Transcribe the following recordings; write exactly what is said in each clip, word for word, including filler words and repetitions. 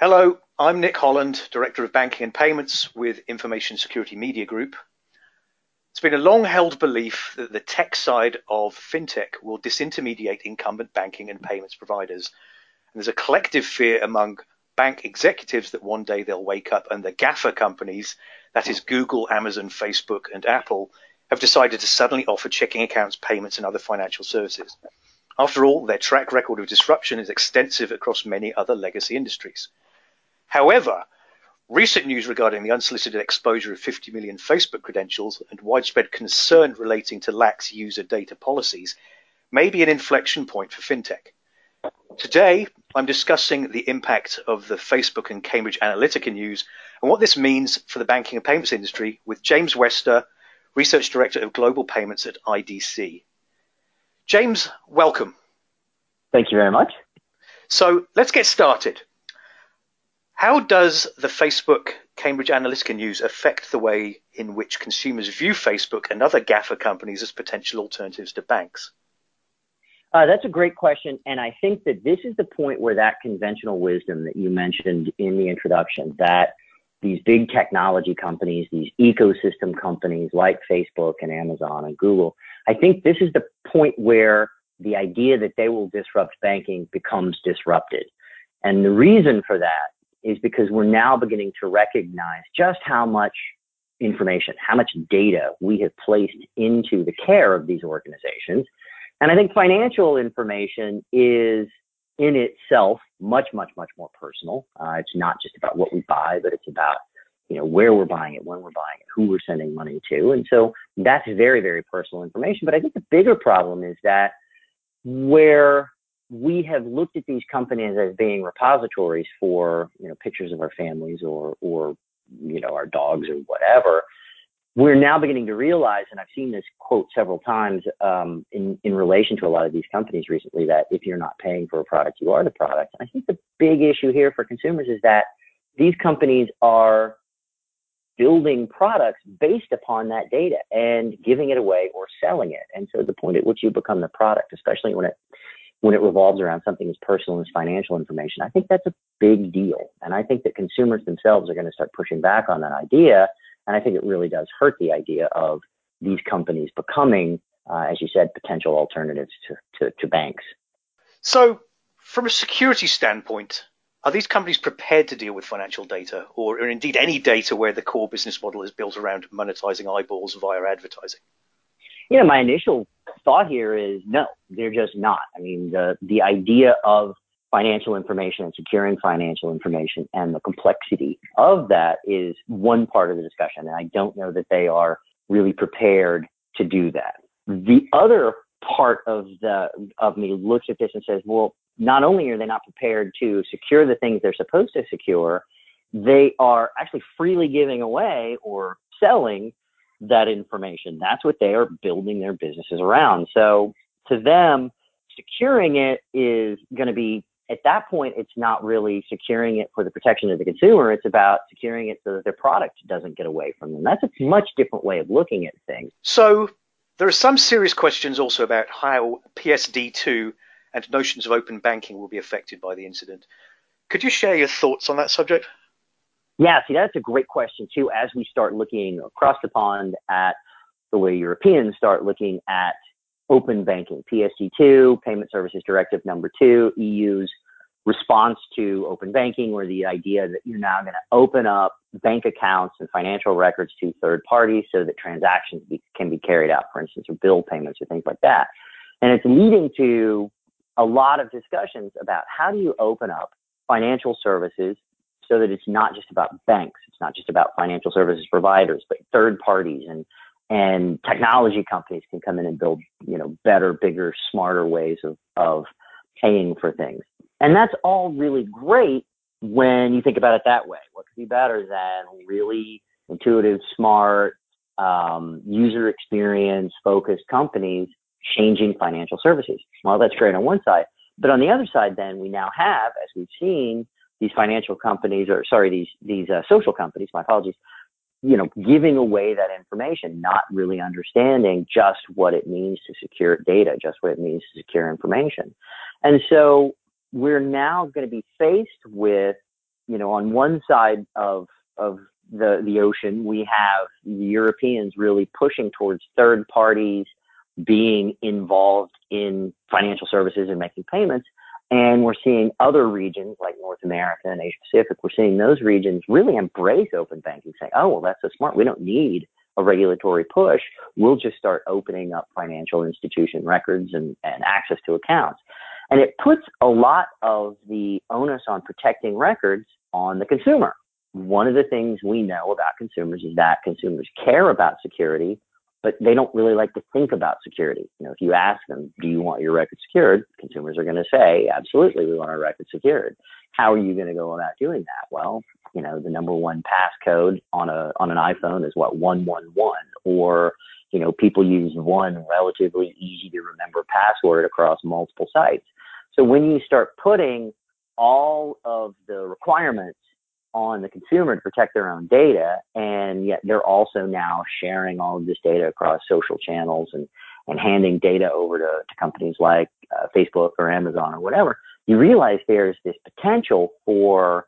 Hello, I'm Nick Holland, Director of Banking and Payments with Information Security Media Group. It's been a long-held belief that the tech side of fintech will disintermediate incumbent banking and payments providers. And there's a collective fear among bank executives that one day they'll wake up and the GAFA companies, that is Google, Amazon, Facebook and Apple, have decided to suddenly offer checking accounts, payments and other financial services. After all, their track record of disruption is extensive across many other legacy industries. However, recent news regarding the unsolicited exposure of fifty million Facebook credentials and widespread concern relating to lax user data policies may be an inflection point for fintech. Today, I'm discussing the impact of the Facebook and Cambridge Analytica news and what this means for the banking and payments industry with James Wester, Research Director of Global Payments at I D C. James, welcome. Thank you very much. So let's get started. How does the Facebook Cambridge Analytica news affect the way in which consumers view Facebook and other GAFA companies as potential alternatives to banks? Uh, that's a great question. And I think that this is the point where that conventional wisdom that you mentioned in the introduction, that these big technology companies, these ecosystem companies like Facebook and Amazon and Google, I think this is the point where the idea that they will disrupt banking becomes disrupted. And the reason for that is because we're now beginning to recognize just how much information, how much data we have placed into the care of these organizations. And I think financial information is in itself much, much, much more personal. Uh, it's not just about what we buy, but it's about, you know, where we're buying it, when we're buying it, who we're sending money to. And so that's very, very personal information. But I think the bigger problem is that where we have looked at these companies as being repositories for, you know, pictures of our families or, or, you know, our dogs or whatever, we're now beginning to realize, and I've seen this quote several times um, in, in relation to a lot of these companies recently, that if you're not paying for a product, you are the product. And I think the big issue here for consumers is that these companies are building products based upon that data and giving it away or selling it. And so the point at which you become the product, especially when it when it revolves around something as personal as financial information, I think that's a big deal. And I think that consumers themselves are going to start pushing back on that idea. And I think it really does hurt the idea of these companies becoming, uh, as you said, potential alternatives to, to, to banks. So from a security standpoint, are these companies prepared to deal with financial data or, or indeed any data where the core business model is built around monetizing eyeballs via advertising? You know, my initial thought here is no, they're just not. I mean, the, the idea of financial information and securing financial information and the complexity of that is one part of the discussion. And I don't know that they are really prepared to do that. The other part of the of me looks at this and says, well, not only are they not prepared to secure the things they're supposed to secure, they are actually freely giving away or selling that information. That's what they are building their businesses around. So to them, securing it is going to be, at that point, it's not really securing it for the protection of the consumer. It's about securing it so that their product doesn't get away from them. That's a much different way of looking at things. So there are some serious questions also about how P S D two and notions of open banking will be affected by the incident. Could you share your thoughts on that subject? Yeah, see, that's a great question, too, as we start looking across the pond at the way Europeans start looking at open banking, P S D two, Payment Services Directive number two, E U's response to open banking, or the idea that you're now going to open up bank accounts and financial records to third parties so that transactions be, can be carried out, for instance, or bill payments or things like that. And it's leading to a lot of discussions about how do you open up financial services so that it's not just about banks, it's not just about financial services providers, but third parties and and technology companies can come in and build, you know, better, bigger, smarter ways of, of paying for things. And that's all really great when you think about it that way. What could be better than really intuitive, smart, um, user experience focused companies changing financial services? Well, that's great on one side. But on the other side, then we now have, as we've seen, these financial companies, or sorry, these these uh, social companies, my apologies, you know, giving away that information, not really understanding just what it means to secure data, just what it means to secure information. And so we're now going to be faced with you know, on one side of of the the ocean, we have the Europeans really pushing towards third parties being involved in financial services and making payments. And we're seeing other regions like North America and Asia Pacific, we're seeing those regions really embrace open banking, say, oh, well, that's so smart. We don't need a regulatory push. We'll just start opening up financial institution records and, and access to accounts. And it puts a lot of the onus on protecting records on the consumer. One of the things we know about consumers is that consumers care about security, but they don't really like to think about security. You know, if you ask them, do you want your record secured? Consumers are going to say, absolutely, we want our record secured. How are you going to go about doing that? Well, you know, the number one passcode on a on an iPhone is what, one one one, or, you know, people use one relatively easy to remember password across multiple sites. So when you start putting all of the requirements on the consumer to protect their own data, and yet they're also now sharing all of this data across social channels and, and handing data over to, to companies like uh, Facebook or Amazon or whatever, you realize there's this potential for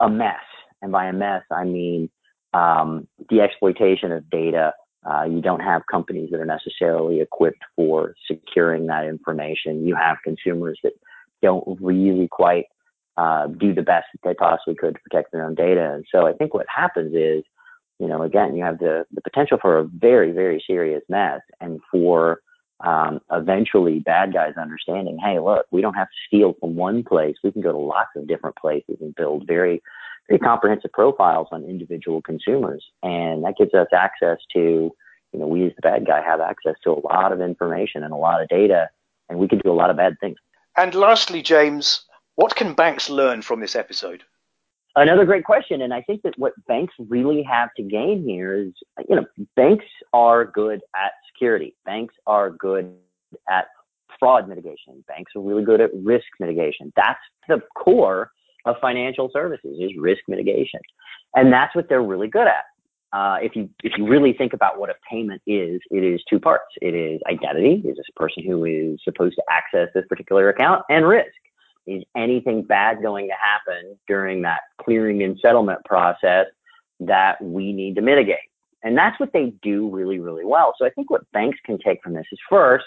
a mess. And by a mess, I mean um, the exploitation of data. Uh, you don't have companies that are necessarily equipped for securing that information. You have consumers that don't really quite Uh, do the best that they possibly could to protect their own data. And so I think what happens is, you know, again, you have the, the potential for a very, very serious mess, and for um, eventually bad guys understanding, hey, look, we don't have to steal from one place. We can go to lots of different places and build very, very comprehensive profiles on individual consumers. And that gives us access to, you know, we as the bad guy have access to a lot of information and a lot of data, and we can do a lot of bad things. And lastly, James, what can banks learn from this episode? Another great question. And I think that what banks really have to gain here is, you know, banks are good at security. Banks are good at fraud mitigation. Banks are really good at risk mitigation. That's the core of financial services, is risk mitigation. And that's what they're really good at. Uh, if you if you really think about what a payment is, it is two parts. It is identity, is this person who is supposed to access this particular account, and risk. Is anything bad going to happen during that clearing and settlement process that we need to mitigate? And that's what they do really, really well. So I think what banks can take from this is, first,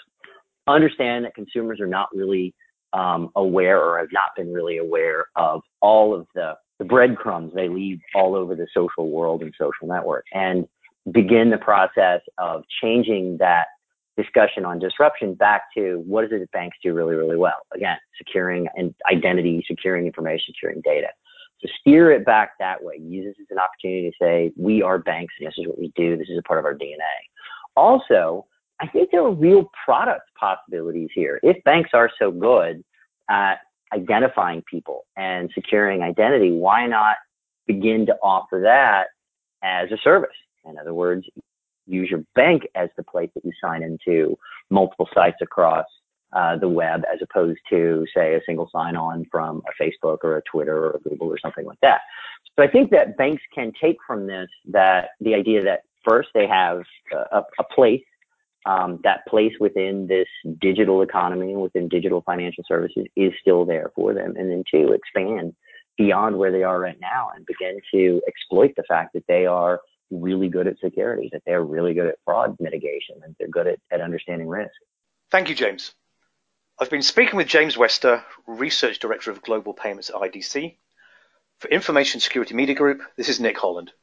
understand that consumers are not really um, aware, or have not been really aware of all of the, the breadcrumbs they leave all over the social world and social network, and begin the process of changing that discussion on disruption back to what is it that banks do really, really well? Again, securing and identity, securing information, securing data. So steer it back that way. Use this as an opportunity to say, we are banks, and this is what we do. This is a part of our D N A. Also, I think there are real product possibilities here. If banks are so good at identifying people and securing identity, why not begin to offer that as a service? In other words, use your bank as the place that you sign into multiple sites across uh, the web, as opposed to, say, a single sign-on from a Facebook or a Twitter or a Google or something like that. So I think that banks can take from this that the idea that, first, they have a, a place, um, that place within this digital economy, within digital financial services, is still there for them. And then, two, expand beyond where they are right now and begin to exploit the fact that they are really good at security, that they're really good at fraud mitigation, and they're good at, at understanding risk. Thank you, James. I've been speaking with James Wester, Research Director of Global Payments at I D C. For Information Security Media Group, this is Nick Holland.